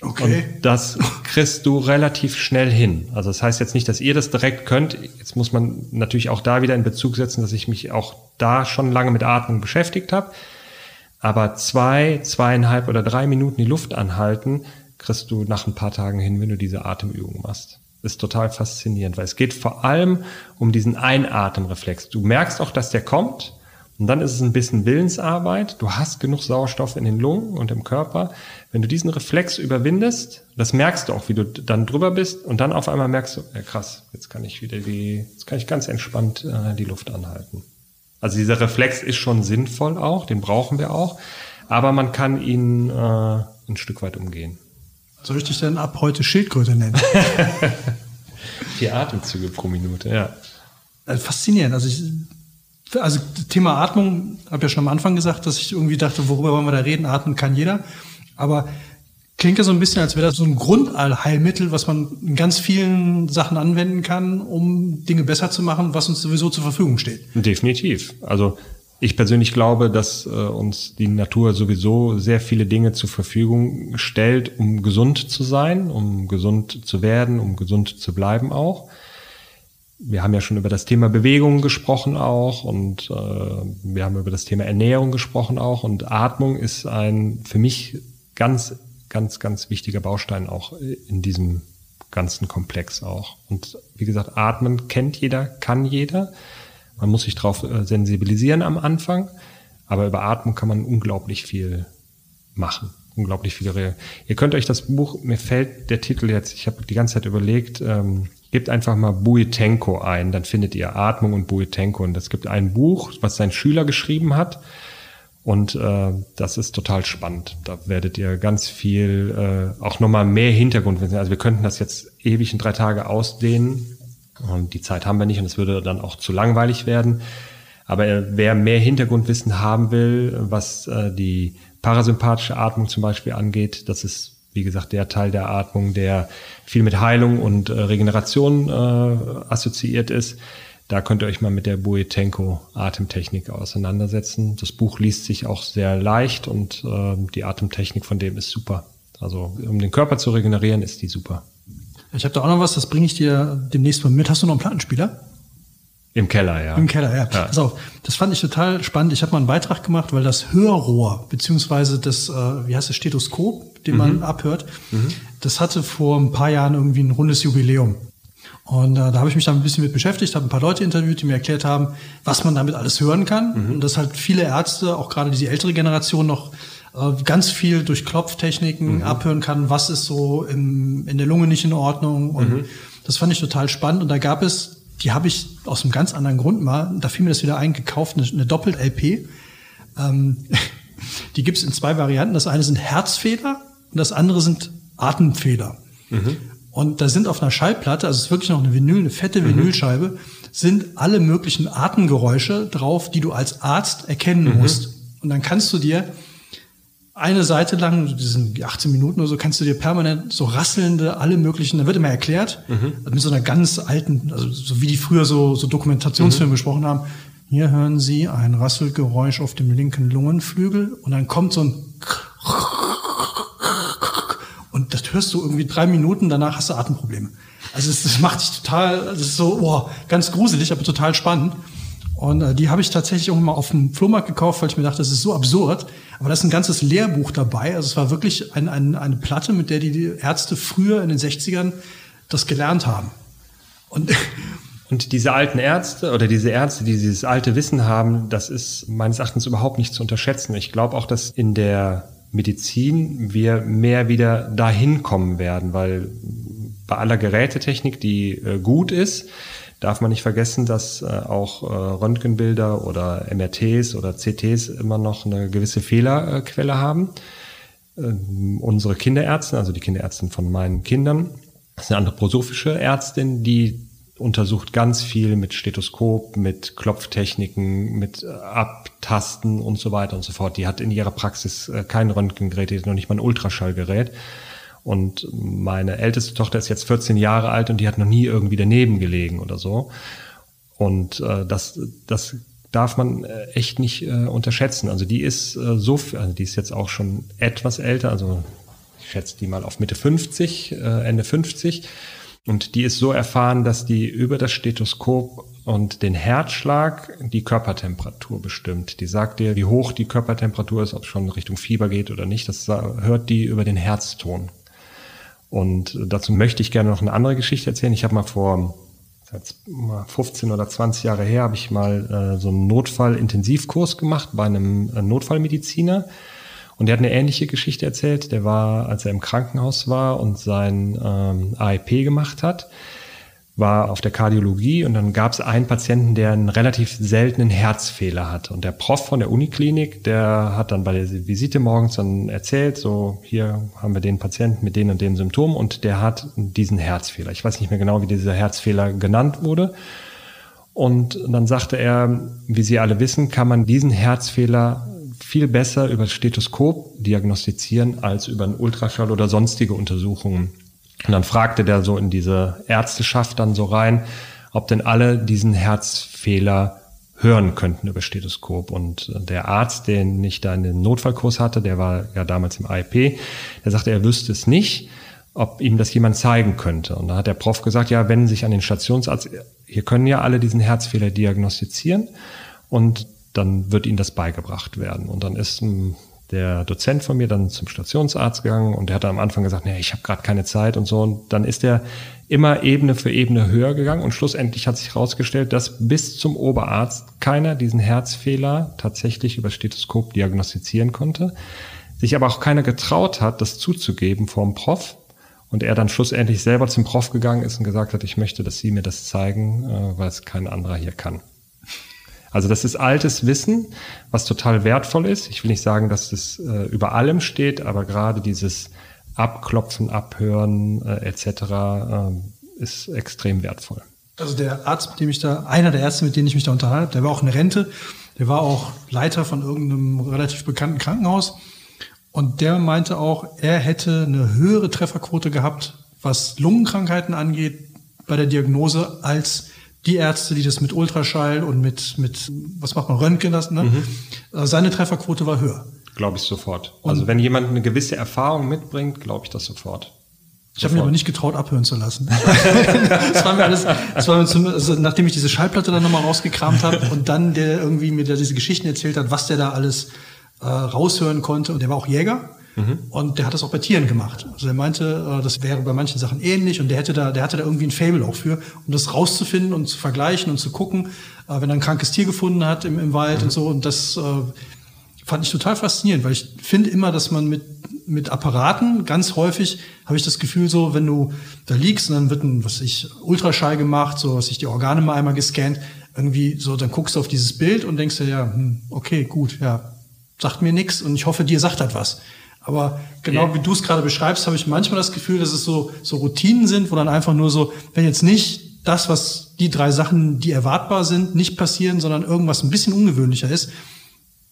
Okay. Und das kriegst du relativ schnell hin. Also das heißt jetzt nicht, dass ihr das direkt könnt. Jetzt muss man natürlich auch da wieder in Bezug setzen, dass ich mich auch da schon lange mit Atmung beschäftigt habe. Aber zwei, zweieinhalb oder drei Minuten die Luft anhalten, kriegst du nach ein paar Tagen hin, wenn du diese Atemübung machst. Ist total faszinierend, weil es geht vor allem um diesen Einatemreflex. Du merkst auch, dass der kommt und dann ist es ein bisschen Willensarbeit. Du hast genug Sauerstoff in den Lungen und im Körper. Wenn du diesen Reflex überwindest, das merkst du auch, wie du dann drüber bist und dann auf einmal merkst du, ja krass, jetzt kann ich wieder die, jetzt kann ich ganz entspannt äh, die Luft anhalten. Also dieser Reflex ist schon sinnvoll auch, den brauchen wir auch, aber man kann ihn äh, ein Stück weit umgehen. Soll ich dich denn ab heute Schildkröte nennen? Vier Atemzüge pro Minute, ja. Also faszinierend. Also, ich, also Thema Atmung, habe ja schon am Anfang gesagt, dass ich irgendwie dachte, worüber wollen wir da reden? Atmen kann jeder. Aber klingt ja so ein bisschen, als wäre das so ein Grundallheilmittel, was man in ganz vielen Sachen anwenden kann, um Dinge besser zu machen, was uns sowieso zur Verfügung steht. Definitiv. Also ich persönlich glaube, dass äh, uns die Natur sowieso sehr viele Dinge zur Verfügung stellt, um gesund zu sein, um gesund zu werden, um gesund zu bleiben auch. Wir haben ja schon über das Thema Bewegung gesprochen auch und äh, wir haben über das Thema Ernährung gesprochen auch und Atmung ist ein für mich ganz, ganz, ganz wichtiger Baustein auch in diesem ganzen Komplex auch. Und wie gesagt, atmen kennt jeder, kann jeder. Man muss sich drauf sensibilisieren am Anfang, aber über Atmung kann man unglaublich viel machen, unglaublich viel reden. Ihr könnt euch das Buch, mir fällt der Titel jetzt, ich habe die ganze Zeit überlegt, ähm, gebt einfach mal Buteyko ein, dann findet ihr Atmung und Buteyko. Und es gibt ein Buch, was sein Schüler geschrieben hat und äh, das ist total spannend. Da werdet ihr ganz viel, äh, auch nochmal mehr Hintergrund wissen. Also wir könnten das jetzt ewig in drei Tage ausdehnen. Und die Zeit haben wir nicht und es würde dann auch zu langweilig werden. Aber wer mehr Hintergrundwissen haben will, was die parasympathische Atmung zum Beispiel angeht, das ist, wie gesagt, der Teil der Atmung, der viel mit Heilung und Regeneration äh, assoziiert ist. Da könnt ihr euch mal mit der Buteyko-Atemtechnik auseinandersetzen. Das Buch liest sich auch sehr leicht und äh, die Atemtechnik von dem ist super. Also um den Körper zu regenerieren, ist die super. Ich habe da auch noch was, das bringe ich dir demnächst mal mit. Hast du noch einen Plattenspieler? Im Keller, ja. Im Keller, ja. ja. Pass auf, das fand ich total spannend. Ich habe mal einen Beitrag gemacht, weil das Hörrohr, beziehungsweise das, wie heißt das, Stethoskop, den mhm. man abhört, mhm. das hatte vor ein paar Jahren irgendwie ein rundes Jubiläum. Und äh, da habe ich mich dann ein bisschen mit beschäftigt, habe ein paar Leute interviewt, die mir erklärt haben, was man damit alles hören kann. Mhm. Und dass halt viele Ärzte, auch gerade diese ältere Generation noch, ganz viel durch Klopftechniken mhm. abhören kann, was ist so im, in der Lunge nicht in Ordnung. Und mhm. das fand ich total spannend. Und da gab es, die habe ich aus einem ganz anderen Grund mal, da fiel mir das wieder ein, gekauft, eine, eine Doppel-L P. Ähm, die gibt es in zwei Varianten. Das eine sind Herzfehler und das andere sind Atemfehler. Mhm. Und da sind auf einer Schallplatte, also es ist wirklich noch eine Vinyl, eine fette mhm. Vinylscheibe, sind alle möglichen Atemgeräusche drauf, die du als Arzt erkennen mhm. musst. Und dann kannst du dir eine Seite lang, das sind achtzehn Minuten oder so, kannst du dir permanent so rasselnde, alle möglichen, da wird immer erklärt, mhm. also mit so einer ganz alten, also so wie die früher so, so Dokumentationsfilme mhm. besprochen haben, hier hören Sie ein Rasselgeräusch auf dem linken Lungenflügel und dann kommt so ein und das hörst du irgendwie drei Minuten, danach hast du Atemprobleme. Also es, das macht dich total, das ist so oh, ganz gruselig, aber total spannend. Und äh, die habe ich tatsächlich irgendwann mal auf dem Flohmarkt gekauft, weil ich mir dachte, das ist so absurd. Aber da ist ein ganzes Lehrbuch dabei. Also es war wirklich ein, ein, eine Platte, mit der die Ärzte früher in den sechzigern das gelernt haben. Und, und diese alten Ärzte oder diese Ärzte, die dieses alte Wissen haben, das ist meines Erachtens überhaupt nicht zu unterschätzen. Ich glaube auch, dass in der Medizin wir mehr wieder dahin kommen werden, weil bei aller Gerätetechnik, die äh, gut ist, darf man nicht vergessen, dass äh, auch äh, Röntgenbilder oder M R Ts oder C Ts immer noch eine gewisse Fehlerquelle haben. Ähm, unsere Kinderärztin, also die Kinderärztin von meinen Kindern, ist eine anthroposophische Ärztin, die untersucht ganz viel mit Stethoskop, mit Klopftechniken, mit Abtasten und so weiter und so fort. Die hat in ihrer Praxis kein Röntgengerät, die hat noch nicht mal ein Ultraschallgerät. Und meine älteste Tochter ist jetzt vierzehn Jahre alt und die hat noch nie irgendwie daneben gelegen oder so. Und äh, das, das darf man echt nicht äh, unterschätzen. Also die ist äh, so, also die ist jetzt auch schon etwas älter, also ich schätze die mal auf Mitte fünfzig, äh, Ende fünfzig. Und die ist so erfahren, dass die über das Stethoskop und den Herzschlag die Körpertemperatur bestimmt. Die sagt dir, wie hoch die Körpertemperatur ist, ob es schon Richtung Fieber geht oder nicht. Das hört die über den Herzton. Und dazu möchte ich gerne noch eine andere Geschichte erzählen. Ich habe mal vor fünfzehn oder zwanzig Jahre her, habe ich mal äh, so einen Notfallintensivkurs gemacht bei einem äh, Notfallmediziner. Und der hat eine ähnliche Geschichte erzählt. Der war, als er im Krankenhaus war und sein ähm, A I P gemacht hat, war auf der Kardiologie, und dann gab es einen Patienten, der einen relativ seltenen Herzfehler hatte. Und der Prof von der Uniklinik, der hat dann bei der Visite morgens dann erzählt, so, hier haben wir den Patienten mit den und den Symptomen und der hat diesen Herzfehler. Ich weiß nicht mehr genau, wie dieser Herzfehler genannt wurde. Und dann sagte er, wie Sie alle wissen, kann man diesen Herzfehler viel besser über das Stethoskop diagnostizieren als über einen Ultraschall oder sonstige Untersuchungen. Und dann fragte der so in diese Ärzteschaft dann so rein, ob denn alle diesen Herzfehler hören könnten über Stethoskop. Und der Arzt, den ich da in den Notfallkurs hatte, der war ja damals im A I P, der sagte, er wüsste es nicht, ob ihm das jemand zeigen könnte. Und da hat der Prof gesagt, ja, wenden Sie sich an den Stationsarzt, hier können ja alle diesen Herzfehler diagnostizieren und dann wird Ihnen das beigebracht werden. Und dann ist der Dozent von mir dann zum Stationsarzt gegangen und der hat am Anfang gesagt, nee, ich habe gerade keine Zeit und so. Und dann ist er immer Ebene für Ebene höher gegangen und schlussendlich hat sich herausgestellt, dass bis zum Oberarzt keiner diesen Herzfehler tatsächlich über Stethoskop diagnostizieren konnte, sich aber auch keiner getraut hat, das zuzugeben vor dem Prof. Und er dann schlussendlich selber zum Prof gegangen ist und gesagt hat, ich möchte, dass Sie mir das zeigen, weil es kein anderer hier kann. Also das ist altes Wissen, was total wertvoll ist. Ich will nicht sagen, dass das äh, über allem steht, aber gerade dieses Abklopfen, Abhören äh, et cetera äh, ist extrem wertvoll. Also der Arzt, mit dem ich da, einer der Ärzte, mit denen ich mich da unterhalten habe, der war auch in Rente, der war auch Leiter von irgendeinem relativ bekannten Krankenhaus und der meinte auch, er hätte eine höhere Trefferquote gehabt, was Lungenkrankheiten angeht, bei der Diagnose als die Ärzte, die das mit Ultraschall und mit, mit was macht man, Röntgen lassen, ne? Mhm. Seine Trefferquote war höher. Glaube ich sofort. Und also wenn jemand eine gewisse Erfahrung mitbringt, glaube ich das sofort. Ich habe mir aber nicht getraut, abhören zu lassen. das war mir alles, das war mir zum, also nachdem ich diese Schallplatte dann nochmal rausgekramt habe und dann der irgendwie mir da diese Geschichten erzählt hat, was der da alles äh, raushören konnte. Und der war auch Jäger. Mhm. Und der hat das auch bei Tieren gemacht. Also der meinte, das wäre bei manchen Sachen ähnlich und der hätte da, der hatte da irgendwie ein Faible auch für, um das rauszufinden und zu vergleichen und zu gucken, wenn er ein krankes Tier gefunden hat im, im Wald mhm. und so. Und das äh, fand ich total faszinierend, weil ich finde immer, dass man mit mit Apparaten ganz häufig habe ich das Gefühl so, wenn du da liegst und dann wird ein, was weiß ich, Ultraschall gemacht, so was ich die Organe mal einmal gescannt, irgendwie so, dann guckst du auf dieses Bild und denkst dir, ja, hm, okay, gut, ja, sagt mir nichts und ich hoffe, dir sagt das was. Aber genau wie du es gerade beschreibst, habe ich manchmal das Gefühl, dass es so, so Routinen sind, wo dann einfach nur so, wenn jetzt nicht das, was die drei Sachen, die erwartbar sind, nicht passieren, sondern irgendwas ein bisschen ungewöhnlicher ist,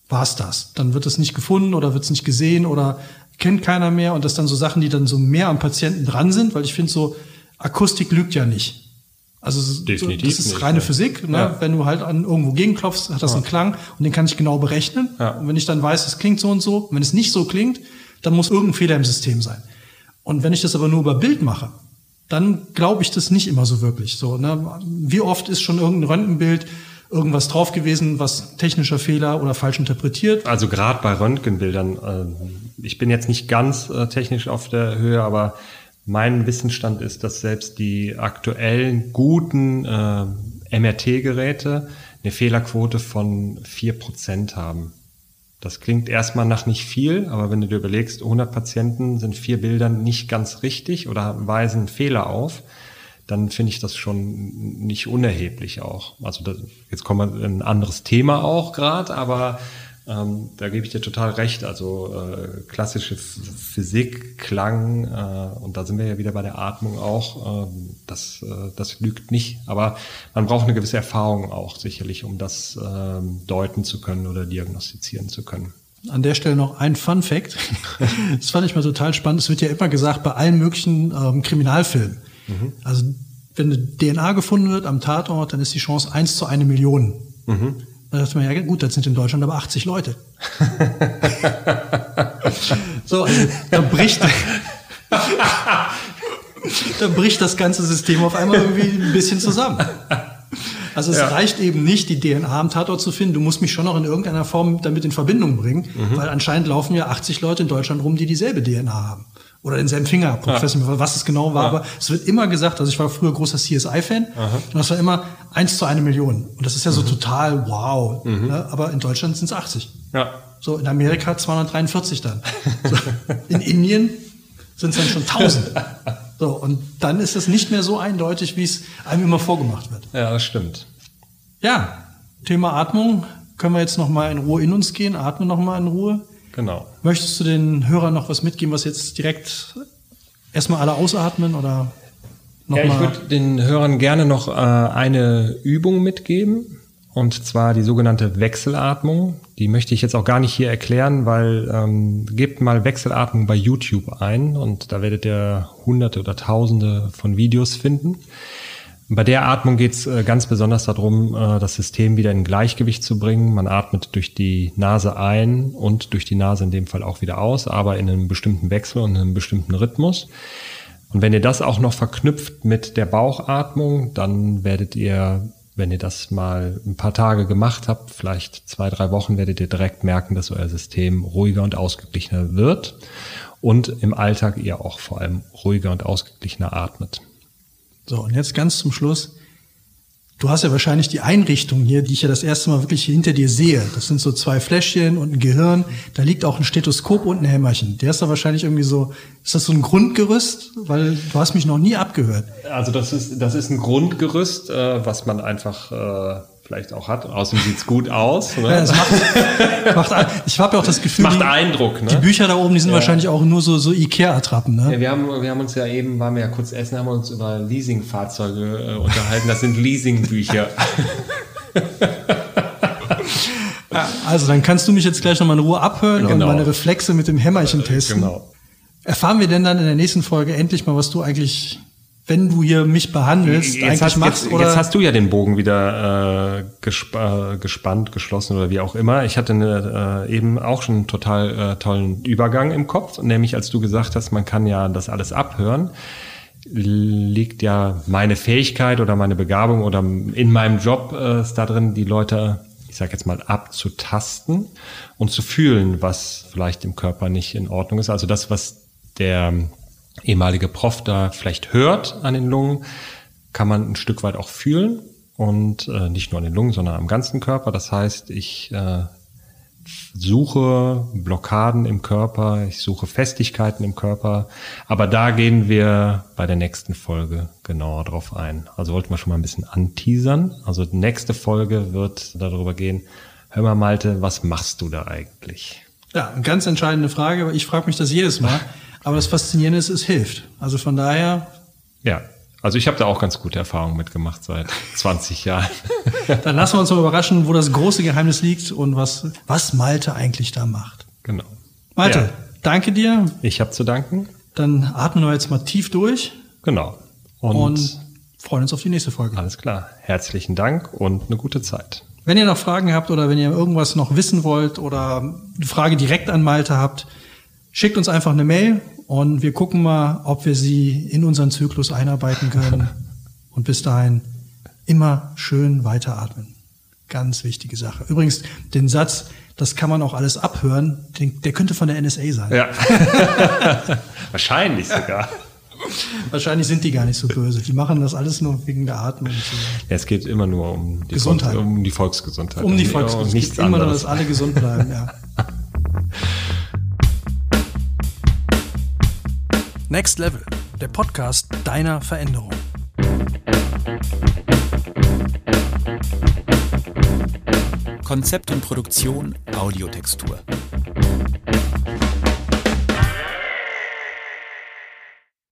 war es das. Dann wird es nicht gefunden oder wird es nicht gesehen oder kennt keiner mehr. Und das dann so Sachen, die dann so mehr am Patienten dran sind, weil ich finde so, Akustik lügt ja nicht. Also definitiv das ist nicht, reine ja. Physik. Ne? Ja. Wenn du halt an irgendwo gegenklopfst, hat das ja. einen Klang und den kann ich genau berechnen. Ja. Und wenn ich dann weiß, es klingt so und so, und wenn es nicht so klingt, dann muss irgendein Fehler im System sein. Und wenn ich das aber nur über Bild mache, dann glaube ich das nicht immer so wirklich. So, ne? Wie oft ist schon irgendein Röntgenbild irgendwas drauf gewesen, was technischer Fehler oder falsch interpretiert? Also gerade bei Röntgenbildern, ich bin jetzt nicht ganz technisch auf der Höhe, aber mein Wissensstand ist, dass selbst die aktuellen guten äh, M R T-Geräte eine Fehlerquote von vier Prozent haben. Das klingt erstmal nach nicht viel, aber wenn du dir überlegst, hundert Patienten sind vier Bildern nicht ganz richtig oder weisen Fehler auf, dann finde ich das schon nicht unerheblich auch. Also das, jetzt kommen wir in ein anderes Thema auch gerade, aber ähm, da gebe ich dir total recht. Also äh, klassische F Physik, Klang äh, und da sind wir ja wieder bei der Atmung auch. Äh, das, äh, das lügt nicht, aber man braucht eine gewisse Erfahrung auch sicherlich, um das äh, deuten zu können oder diagnostizieren zu können. An der Stelle noch ein Fun Fact. Das fand ich mal total spannend. Es wird ja immer gesagt, bei allen möglichen ähm, Kriminalfilmen, mhm. Also wenn eine D N A gefunden wird am Tatort, dann ist die Chance eins zu einer Million. Mhm. Da dachte man, ja gut, das sind in Deutschland aber achtzig Leute. So, also, dann bricht dann bricht das ganze System auf einmal irgendwie ein bisschen zusammen. Also es ja. reicht eben nicht, die D N A am Tatort zu finden. Du musst mich schon noch in irgendeiner Form damit in Verbindung bringen, mhm. weil anscheinend laufen ja achtzig Leute in Deutschland rum, die dieselbe D N A haben. Oder in seinem Fingerabdruck, ja. Ich weiß nicht mehr, was es genau war, ja. aber es wird immer gesagt, also ich war früher großer C S I-Fan, und das war immer eins zu einer Million. Und das ist ja so mhm. total wow. Mhm. Ne? Aber in Deutschland sind es achtzig. Ja. So, in Amerika zweihundertdreiundvierzig dann. So, in Indien sind es dann schon tausend. So, und dann ist es nicht mehr so eindeutig, wie es einem immer vorgemacht wird. Ja, das stimmt. Ja, Thema Atmung. Können wir jetzt nochmal in Ruhe in uns gehen, atmen nochmal in Ruhe. Genau. Möchtest du den Hörern noch was mitgeben, was jetzt direkt erstmal alle ausatmen oder noch? Ja, ich würde den Hörern gerne noch äh, eine Übung mitgeben, und zwar die sogenannte Wechselatmung. Die möchte ich jetzt auch gar nicht hier erklären, weil ähm, gebt mal Wechselatmung bei YouTube ein und da werdet ihr hunderte oder tausende von Videos finden. Bei der Atmung geht es ganz besonders darum, das System wieder in Gleichgewicht zu bringen. Man atmet durch die Nase ein und durch die Nase in dem Fall auch wieder aus, aber in einem bestimmten Wechsel und in einem bestimmten Rhythmus. Und wenn ihr das auch noch verknüpft mit der Bauchatmung, dann werdet ihr, wenn ihr das mal ein paar Tage gemacht habt, vielleicht zwei, drei Wochen, werdet ihr direkt merken, dass euer System ruhiger und ausgeglichener wird und im Alltag ihr auch vor allem ruhiger und ausgeglichener atmet. So, und jetzt ganz zum Schluss. Du hast ja wahrscheinlich die Einrichtung hier, die ich ja das erste Mal wirklich hinter dir sehe. Das sind so zwei Fläschchen und ein Gehirn. Da liegt auch ein Stethoskop und ein Hämmerchen. Der ist da wahrscheinlich irgendwie so, ist das so ein Grundgerüst? Weil du hast mich noch nie abgehört. Also das ist, das ist ein Grundgerüst, äh, was man einfach... Äh vielleicht auch hat. Außerdem sieht es gut aus. Ne? Ja, das macht, macht, ich habe ja auch das Gefühl, macht die, Eindruck, ne? Die Bücher da oben, die sind ja. wahrscheinlich auch nur so, so Ikea-Attrappen. Ne? Ja, wir, haben, wir haben uns ja eben, waren wir ja kurz essen, haben wir uns über Leasing-Fahrzeuge äh, unterhalten. Das sind Leasing-Bücher. Ja, also dann kannst du mich jetzt gleich nochmal in Ruhe abhören, genau. Und meine Reflexe mit dem Hämmerchen testen. Äh, genau. Erfahren wir denn dann in der nächsten Folge endlich mal, was du eigentlich... wenn du hier mich behandelst, jetzt eigentlich hast, machst, jetzt, oder? Jetzt hast du ja den Bogen wieder äh, gespa äh, gespannt, geschlossen oder wie auch immer. Ich hatte eine, äh, eben auch schon einen total äh, tollen Übergang im Kopf, nämlich als du gesagt hast, man kann ja das alles abhören, liegt ja meine Fähigkeit oder meine Begabung oder in meinem Job äh, ist da drin, die Leute, ich sag jetzt mal, abzutasten und zu fühlen, was vielleicht im Körper nicht in Ordnung ist. Also das, was der... ehemalige Prof da vielleicht hört an den Lungen, kann man ein Stück weit auch fühlen und äh, nicht nur an den Lungen, sondern am ganzen Körper. Das heißt, ich äh, suche Blockaden im Körper, ich suche Festigkeiten im Körper, aber da gehen wir bei der nächsten Folge genauer drauf ein. Also wollten wir schon mal ein bisschen anteasern. Also die nächste Folge wird darüber gehen, hör mal Malte, was machst du da eigentlich? Ja, eine ganz entscheidende Frage, aber ich frage mich das jedes Mal. Aber das Faszinierende ist, es hilft. Also von daher... Ja, also ich habe da auch ganz gute Erfahrungen mitgemacht seit zwanzig Jahren. Dann lassen wir uns mal überraschen, wo das große Geheimnis liegt und was, was Malte eigentlich da macht. Genau. Malte, ja. Danke dir. Ich habe zu danken. Dann atmen wir jetzt mal tief durch. Genau. Und, und freuen uns auf die nächste Folge. Alles klar. Herzlichen Dank und eine gute Zeit. Wenn ihr noch Fragen habt oder wenn ihr irgendwas noch wissen wollt oder eine Frage direkt an Malte habt, schickt uns einfach eine Mail. Und wir gucken mal, ob wir sie in unseren Zyklus einarbeiten können. Und bis dahin immer schön weiteratmen. Ganz wichtige Sache. Übrigens, den Satz, das kann man auch alles abhören, den, der könnte von der N S A sein. Ja. Wahrscheinlich sogar. Wahrscheinlich sind die gar nicht so böse. Die machen das alles nur wegen der Atmung. Ja, es geht immer nur um die Gesundheit. Volks, um die Volksgesundheit. Um die Volksgesundheit. Und nichts anderes. Immer nur, dass alle gesund bleiben, ja. Next Level, der Podcast deiner Veränderung. Konzept und Produktion Audiotextur.